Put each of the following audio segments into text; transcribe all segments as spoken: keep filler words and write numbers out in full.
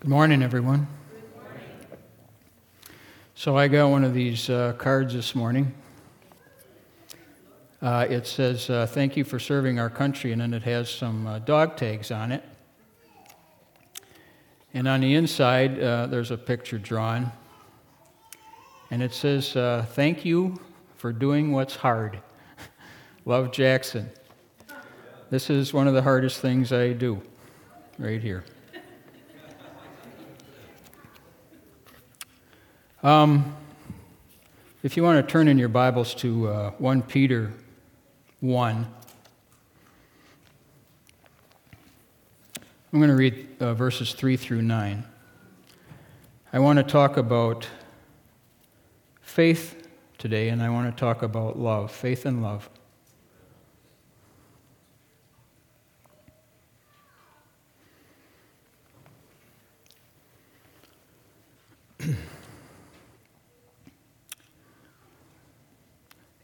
Good morning, everyone. Good morning. So I got one of these uh, cards this morning. Uh, it says, uh, thank you for serving our country, and then it has some uh, dog tags on it. And on the inside, uh, there's a picture drawn. And it says, uh, thank you for doing what's hard. Love, Jackson. This is one of the hardest things I do, right here. Um, if you want to turn in your Bibles to uh, First Peter one, I'm going to read uh, verses three through nine. I want to talk about faith today, and I want to talk about love, faith and love.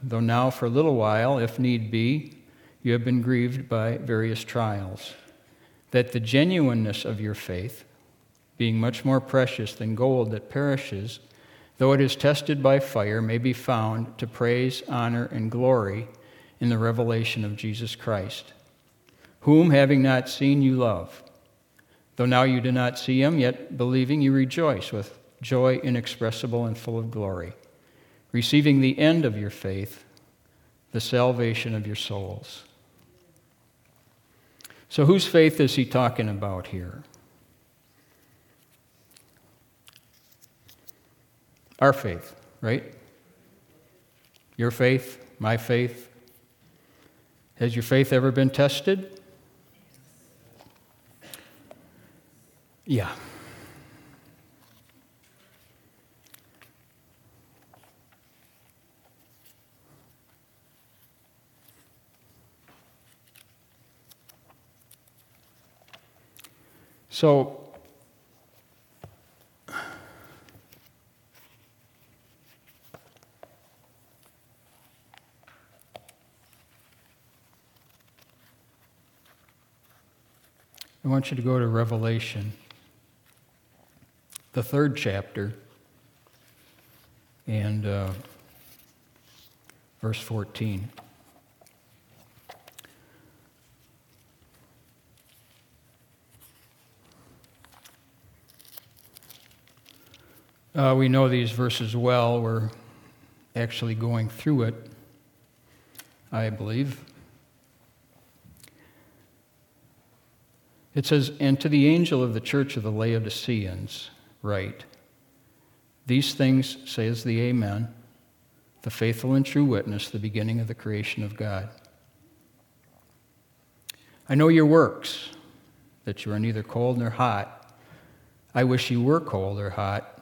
though now for a little while, if need be, you have been grieved by various trials, that the genuineness of your faith, being much more precious than gold that perishes, though it is tested by fire, may be found to praise, honor, and glory in the revelation of Jesus Christ, whom, having not seen, you love. Though now you do not see him, yet believing you rejoice with joy inexpressible and full of glory, receiving the end of your faith, the salvation of your souls. So whose faith is he talking about here? Our faith, right? Your faith, my faith. Has your faith ever been tested? Yeah. So, I want you to go to Revelation, the third chapter, and uh, verse fourteen. Uh, we know these verses well. We're actually going through it, I believe. It says, and to the angel of the church of the Laodiceans write, these things says the Amen, the faithful and true witness, the beginning of the creation of God. I know your works, that you are neither cold nor hot. I wish you were cold or hot.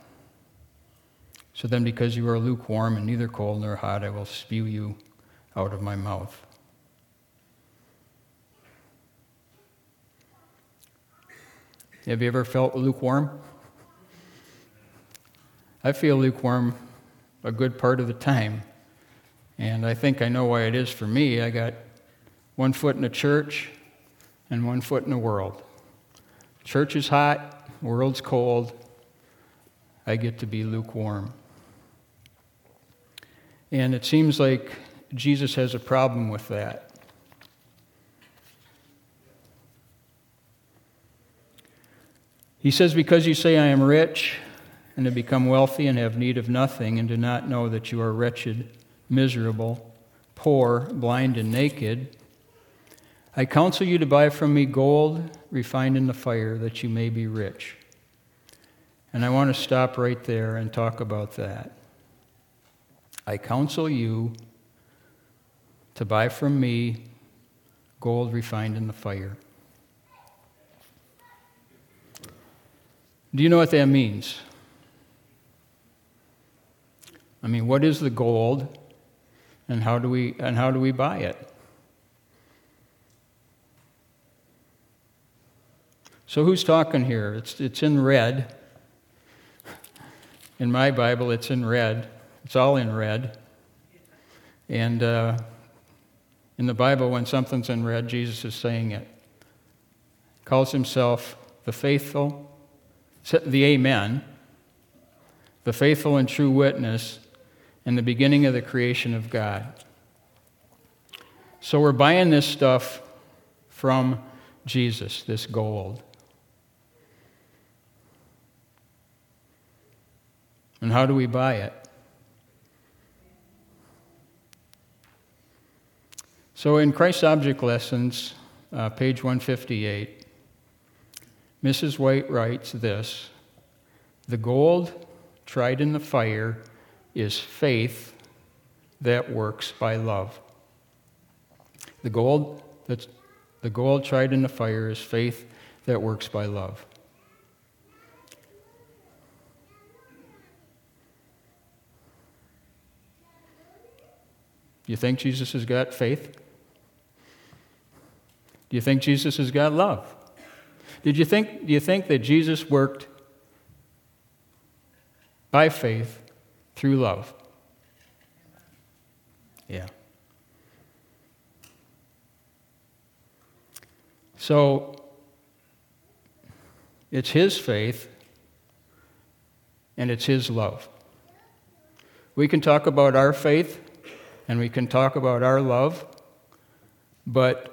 So then, because you are lukewarm and neither cold nor hot, I will spew you out of my mouth. Have you ever felt lukewarm? I feel lukewarm a good part of the time, and I think I know why it is for me. I got one foot in the church and one foot in the world. Church is hot, world's cold. I get to be lukewarm. And it seems like Jesus has a problem with that. He says, because you say I am rich and have become wealthy and have need of nothing and do not know that you are wretched, miserable, poor, blind, and naked, I counsel you to buy from me gold refined in the fire that you may be rich. And I want to stop right there and talk about that. I counsel you to buy from me gold refined in the fire. Do you know what that means? I mean, what is the gold, and how do we and how do we buy it? So who's talking here? It's it's in red. In my Bible, it's in red. It's all in red. And uh, in the Bible, when something's in red, Jesus is saying it. He calls himself the faithful, the Amen, the faithful and true witness, and the beginning of the creation of God. So we're buying this stuff from Jesus, this gold. And how do we buy it? So in Christ's Object Lessons, uh, page one fifty-eight, Missus White writes this: "The gold tried in the fire is faith that works by love." The gold that's the gold tried in the fire is faith that works by love. Do you think Jesus has got faith? Do you think Jesus has got love? Did you think, do you think that Jesus worked by faith through love? Yeah. So it's his faith and it's his love. We can talk about our faith and we can talk about our love, but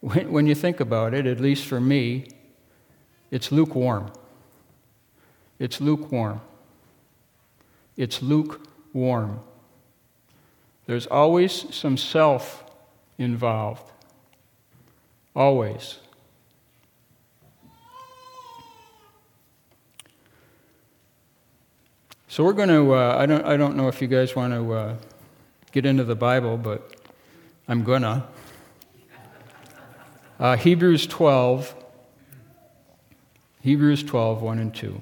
when you think about it, at least for me, it's lukewarm. It's lukewarm. It's lukewarm. There's always some self involved. Always. So we're going to, uh, I don't I don't know if you guys want to uh, get into the Bible, but I'm going to. Uh, Hebrews twelve, Hebrews twelve, one and two.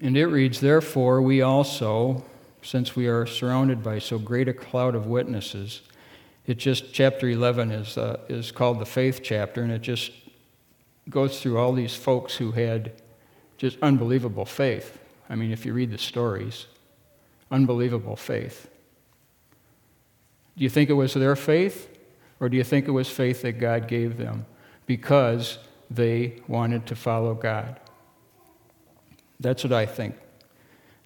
And it reads, "Therefore we also, since we are surrounded by so great a cloud of witnesses..." It just, chapter eleven is uh, is called the faith chapter, and it just goes through all these folks who had just unbelievable faith. I mean, if you read the stories, unbelievable faith. Do you think it was their faith, or do you think it was faith that God gave them because they wanted to follow God? That's what I think.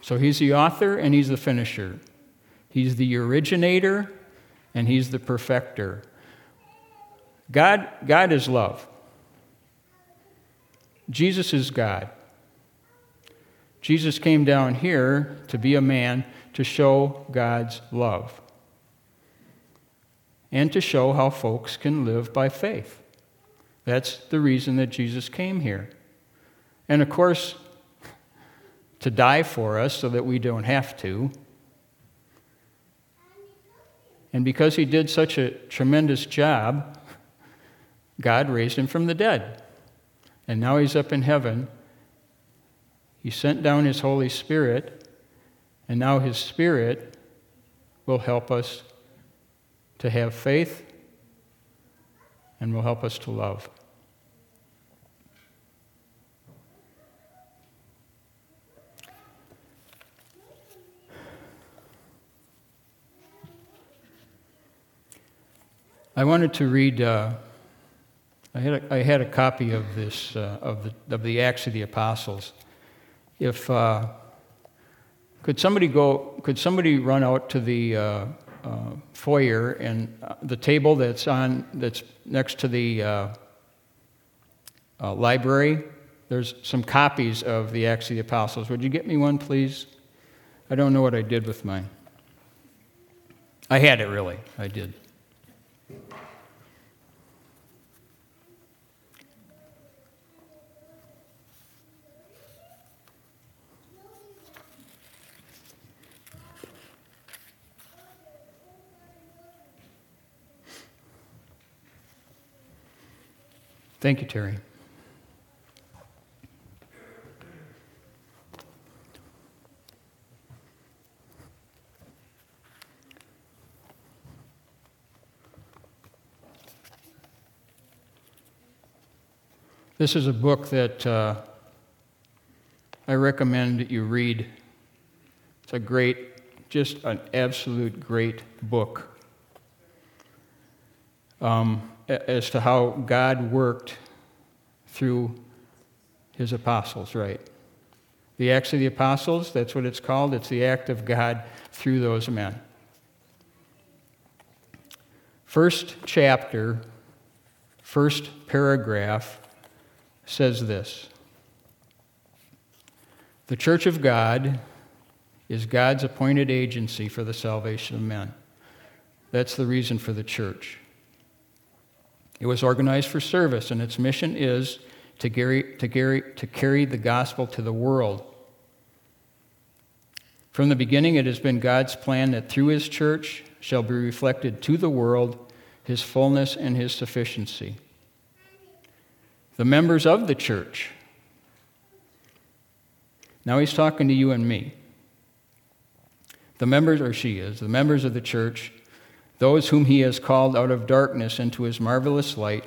So he's the author and he's the finisher. He's the originator and he's the perfecter. God, God is love. Jesus is God. Jesus came down here to be a man to show God's love and to show how folks can live by faith. That's the reason that Jesus came here. And of course, to die for us so that we don't have to. And because he did such a tremendous job, God raised him from the dead. And now he's up in heaven. He sent down his Holy Spirit, and now his Spirit will help us to have faith and will help us to love. I wanted to read, uh, I had a, I had a copy of this uh, of the of the Acts of the Apostles. If uh, could somebody go? Could somebody run out to the uh, uh, foyer and uh, the table that's on that's next to the uh, uh, library? There's some copies of the Acts of the Apostles. Would you get me one, please? I don't know what I did with mine. I had it, really. I did. Thank you, Terry. This is a book that uh, I recommend that you read. It's a great, just an absolute great book um, as to how God worked through his apostles, right? The Acts of the Apostles, that's what it's called. It's the act of God through those men. First chapter, first paragraph, says this: the Church of God is God's appointed agency for the salvation of men. That's the reason for the church. It was organized for service, and its mission is to carry, to carry, to carry the gospel to the world. From the beginning, it has been God's plan that through his church shall be reflected to the world his fullness and his sufficiency. The members of the church. Now he's talking to you and me. The members, or she is, the members of the church, those whom he has called out of darkness into his marvelous light,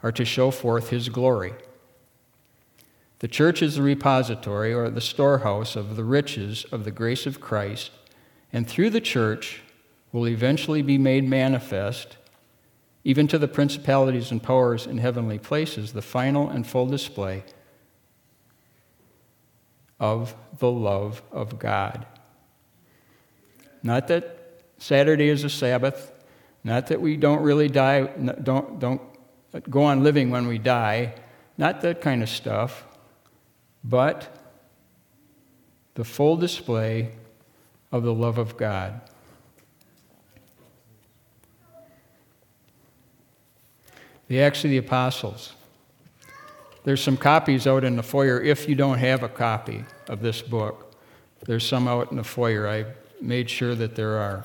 are to show forth his glory. The church is the repository or the storehouse of the riches of the grace of Christ, and through the church will eventually be made manifest, even to the principalities and powers in heavenly places, the final and full display of the love of God. Not that Saturday is a Sabbath, not that we don't really die, don't, don't go on living when we die, not that kind of stuff, but the full display of the love of God. The Acts of the Apostles. There's some copies out in the foyer if you don't have a copy of this book. There's some out in the foyer. I made sure that there are.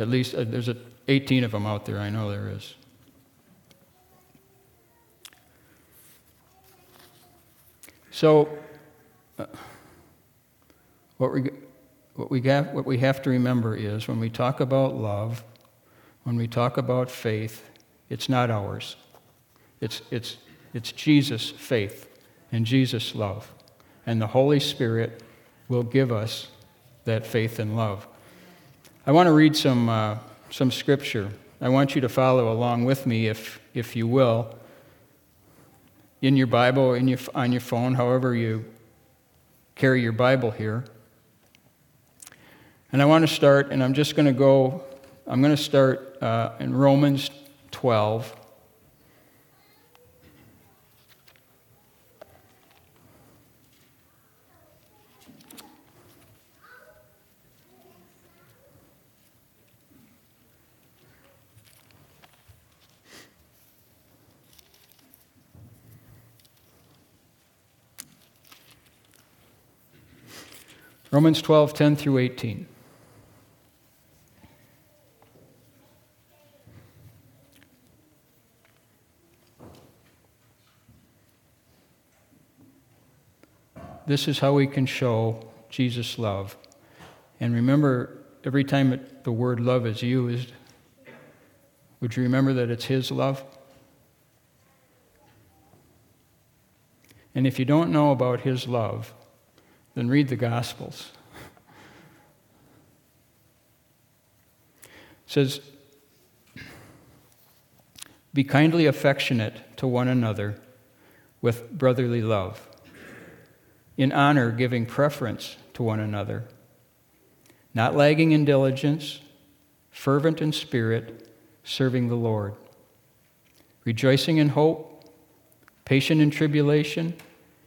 At least uh, there's eighteen of them out there. I know there is. So uh, what we what we got, what we have to remember is when we talk about love, when we talk about faith, it's not ours. It's, it's, it's Jesus' faith and Jesus' love. And the Holy Spirit will give us that faith and love. I want to read some uh, some scripture. I want you to follow along with me, if if you will, in your Bible, in your on your phone, however you carry your Bible here. And I want to start, and I'm just going to go I'm going to start uh, in Romans twelve. Romans twelve, ten through eighteen. This is how we can show Jesus' love. And remember, every time it, the word love is used, would you remember that it's his love? And if you don't know about his love, then read the Gospels. It says, Be kindly affectionate to one another with brotherly love, in honor giving preference to one another, not lagging in diligence, fervent in spirit, serving the Lord, rejoicing in hope, patient in tribulation,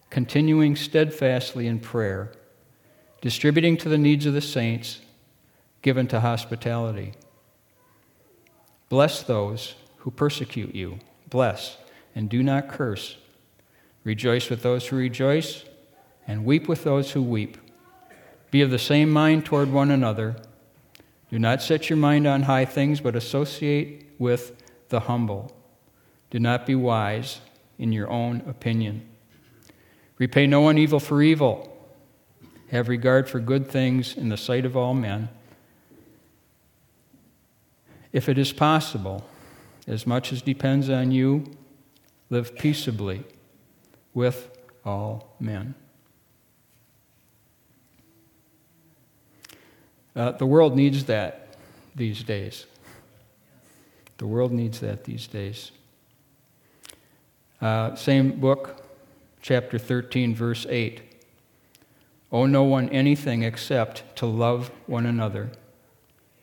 continuing steadfastly in prayer, distributing to the needs of the saints, given to hospitality. Bless those who persecute you. Bless and do not curse. Rejoice with those who rejoice, and weep with those who weep. Be of the same mind toward one another. Do not set your mind on high things, but associate with the humble. Do not be wise in your own opinion. Repay no one evil for evil. Have regard for good things in the sight of all men. If it is possible, as much as depends on you, live peaceably with all men. Uh, the world needs that these days. The world needs that these days. Uh, same book, chapter thirteen, verse eight. Owe no one anything except to love one another,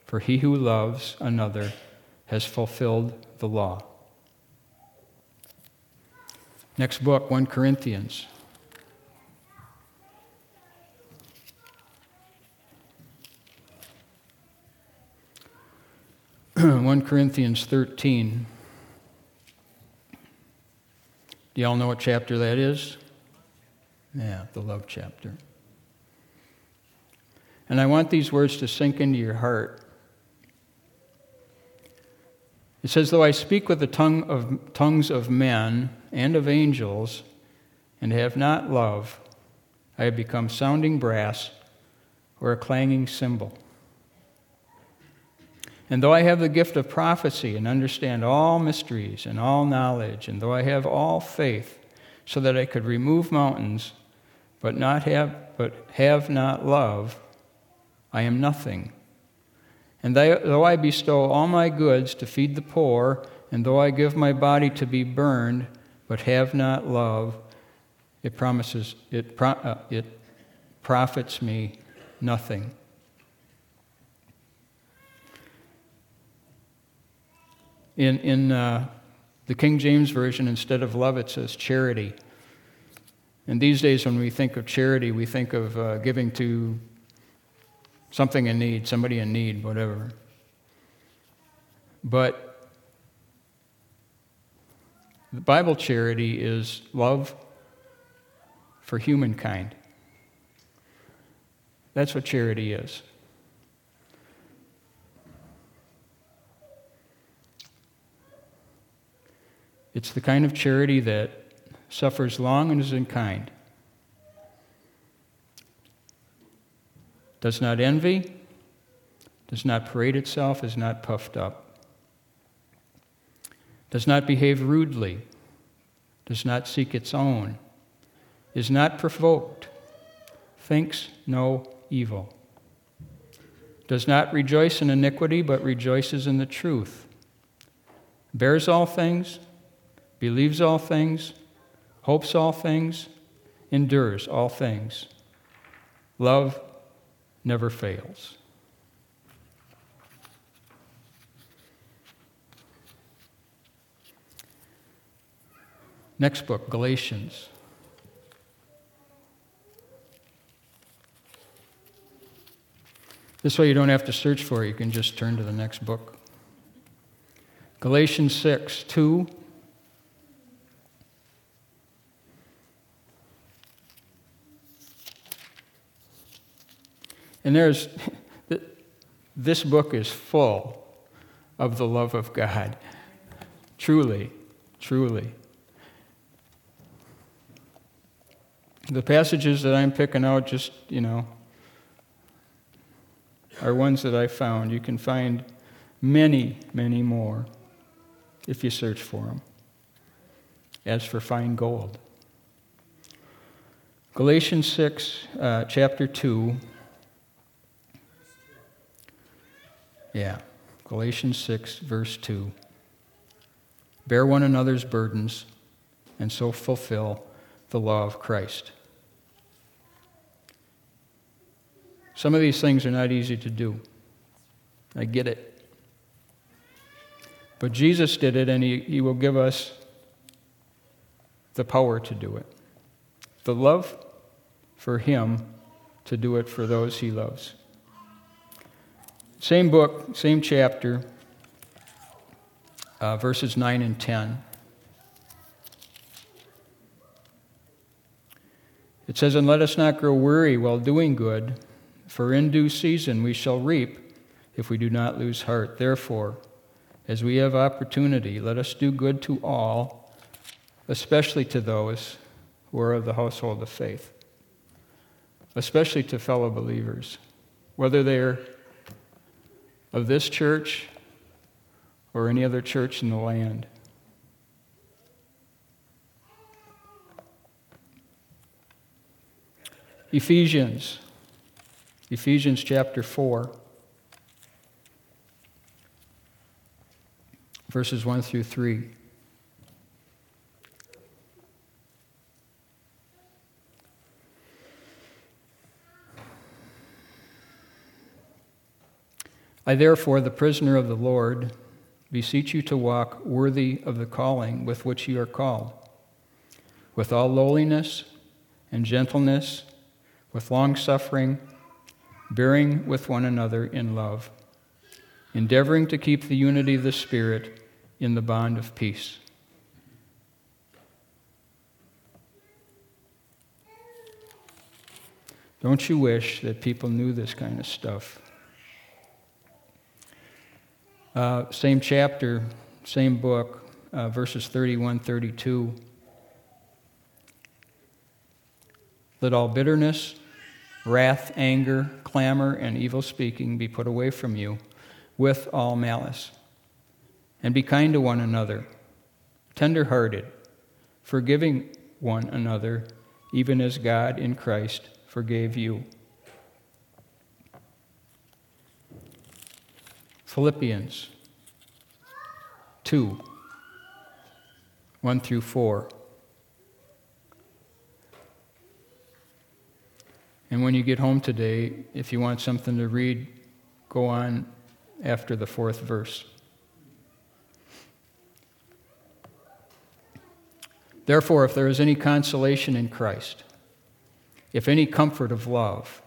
for he who loves another has fulfilled the law. Next book, First Corinthians. First Corinthians thirteen. Do y'all know what chapter that is? Yeah, the love chapter. And I want these words to sink into your heart. It says, though I speak with the tongue of, tongues of men and of angels, and have not love, I have become sounding brass or a clanging cymbal. And though I have the gift of prophecy and understand all mysteries and all knowledge, and though I have all faith so that I could remove mountains, but not have, but have not love, I am nothing. And though I bestow all my goods to feed the poor, and though I give my body to be burned, but have not love, it promises it pro, uh, it profits me nothing. In in uh, the King James Version, instead of love, it says charity. And these days, when we think of charity, we think of uh, giving to something in need, somebody in need, whatever. But the Bible charity is love for humankind. That's what charity is. It's the kind of charity that suffers long and is in kind. Does not envy, does not parade itself, is not puffed up, does not behave rudely, does not seek its own, is not provoked, thinks no evil, does not rejoice in iniquity, but rejoices in the truth, bears all things, believes all things, hopes all things, endures all things. Love never fails. Next book, Galatians. This way you don't have to search for it. You can just turn to the next book. Galatians six, two. And there's, this book is full of the love of God. Truly, truly. The passages that I'm picking out just, you know, are ones that I found. You can find many, many more if you search for them. As for fine gold. Galatians six, uh, chapter two. Yeah, Galatians six, verse two. bear one another's burdens, and so fulfill the law of Christ. Some of these things are not easy to do. I get it. But Jesus did it, and he, he will give us the power to do it. The love for him to do it for those he loves. Same book, same chapter, uh, verses nine and ten. It says, "And let us not grow weary while doing good, for in due season we shall reap if we do not lose heart. Therefore, as we have opportunity, let us do good to all, especially to those who are of the household of faith," especially to fellow believers, whether they're of this church or any other church in the land. Ephesians, Ephesians chapter four. Verses one through three. "I therefore, the prisoner of the Lord, beseech you to walk worthy of the calling with which you are called, with all lowliness and gentleness, with long-suffering, bearing with one another in love, endeavoring to keep the unity of the Spirit in the bond of peace." Don't you wish that people knew this kind of stuff? Uh, same chapter, same book, uh, verses thirty-one, thirty-two. "Let all bitterness, wrath, anger, clamor, and evil speaking be put away from you, with all malice. And be kind to one another, tender-hearted, forgiving one another, even as God in Christ forgave you." Philippians two, one through four. And when you get home today, if you want something to read, go on after the fourth verse. "Therefore, if there is any consolation in Christ, if any comfort of love,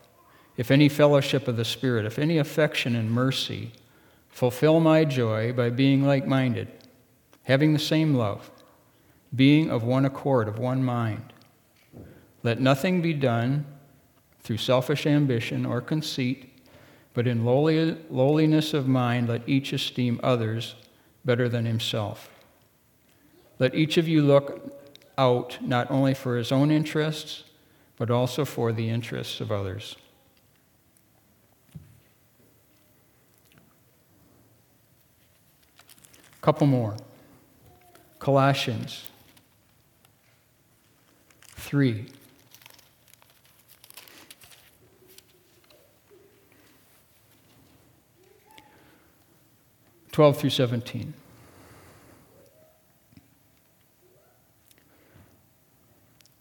if any fellowship of the Spirit, if any affection and mercy, fulfill my joy by being like-minded, having the same love, being of one accord, of one mind. Let nothing be done through selfish ambition or conceit, but in lowly, lowliness of mind, let each esteem others better than himself. Let each of you look out not only for his own interests, but also for the interests of others." A couple more. Colossians three. twelve through seventeen.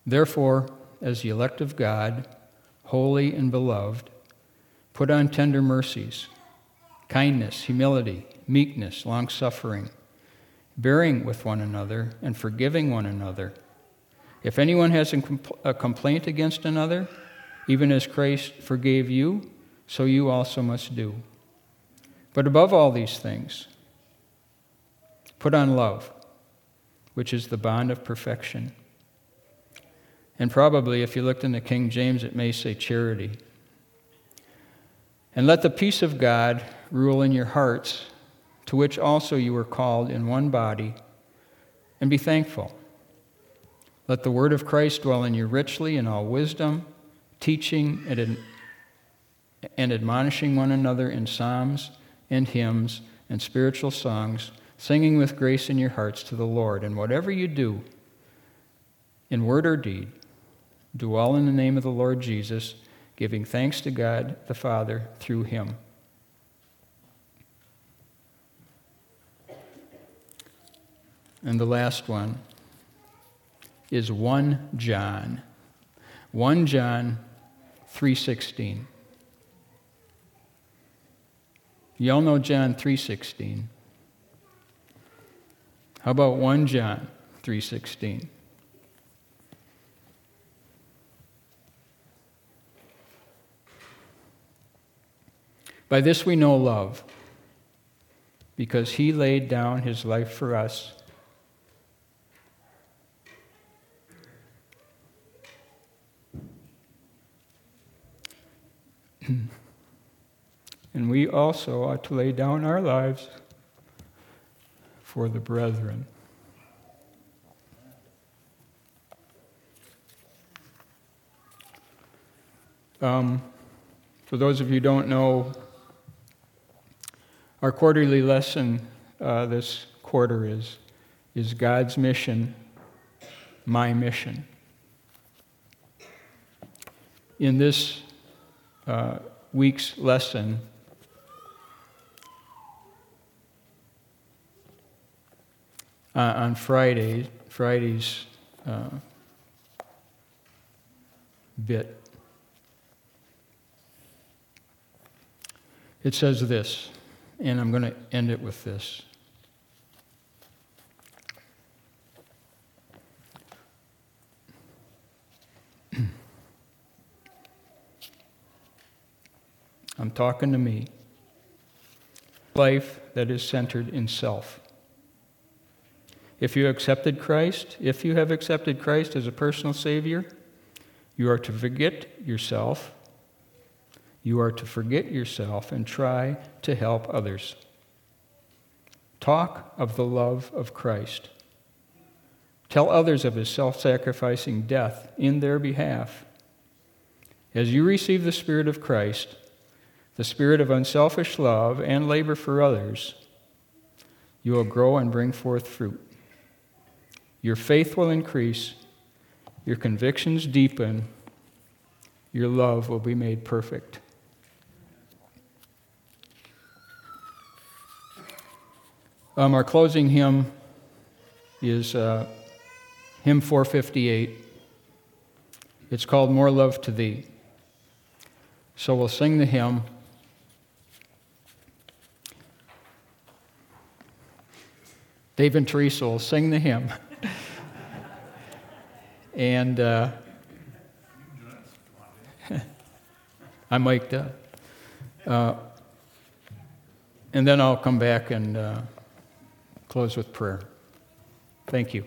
"Therefore, as the elect of God, holy and beloved, put on tender mercies, kindness, humility, meekness, long-suffering, bearing with one another and forgiving one another. If anyone has a, compl- a complaint against another, even as Christ forgave you, so you also must do. But above all these things, put on love, which is the bond of perfection." And probably, if you looked in the King James, it may say charity. "And let the peace of God rule in your hearts, to which also you were called in one body, and be thankful. Let the word of Christ dwell in you richly in all wisdom, teaching and, ad- and admonishing one another in psalms and hymns and spiritual songs, singing with grace in your hearts to the Lord. And whatever you do, in word or deed, do all in the name of the Lord Jesus, giving thanks to God the Father through him." And the last one is First John. First John three sixteen. You all know John three sixteen. How about First John three sixteen? By this we know love, because he laid down his life for us. And we also ought to lay down our lives for the brethren. Um, for those of you who don't know, our quarterly lesson uh, this quarter is, is God's mission, my mission. In this uh, week's lesson, uh, on Friday, Friday's uh, bit, it says this. And I'm going to end it with this. I'm talking to me. Life that is centered in self. If you accepted Christ, if you have accepted Christ as a personal Savior, you are to forget yourself. You are to forget yourself and try to help others. Talk of the love of Christ. Tell others of his self-sacrificing death in their behalf. As you receive the Spirit of Christ, the Spirit of unselfish love and labor for others, you will grow and bring forth fruit. Your faith will increase, your convictions deepen, your love will be made perfect. Um, our closing hymn is uh, hymn four fifty-eight. It's called More Love to Thee. So we'll sing the hymn. Dave and Teresa will sing the hymn. and... Uh, I'm mic'd up. Uh, and then I'll come back and uh, close with prayer. Thank you.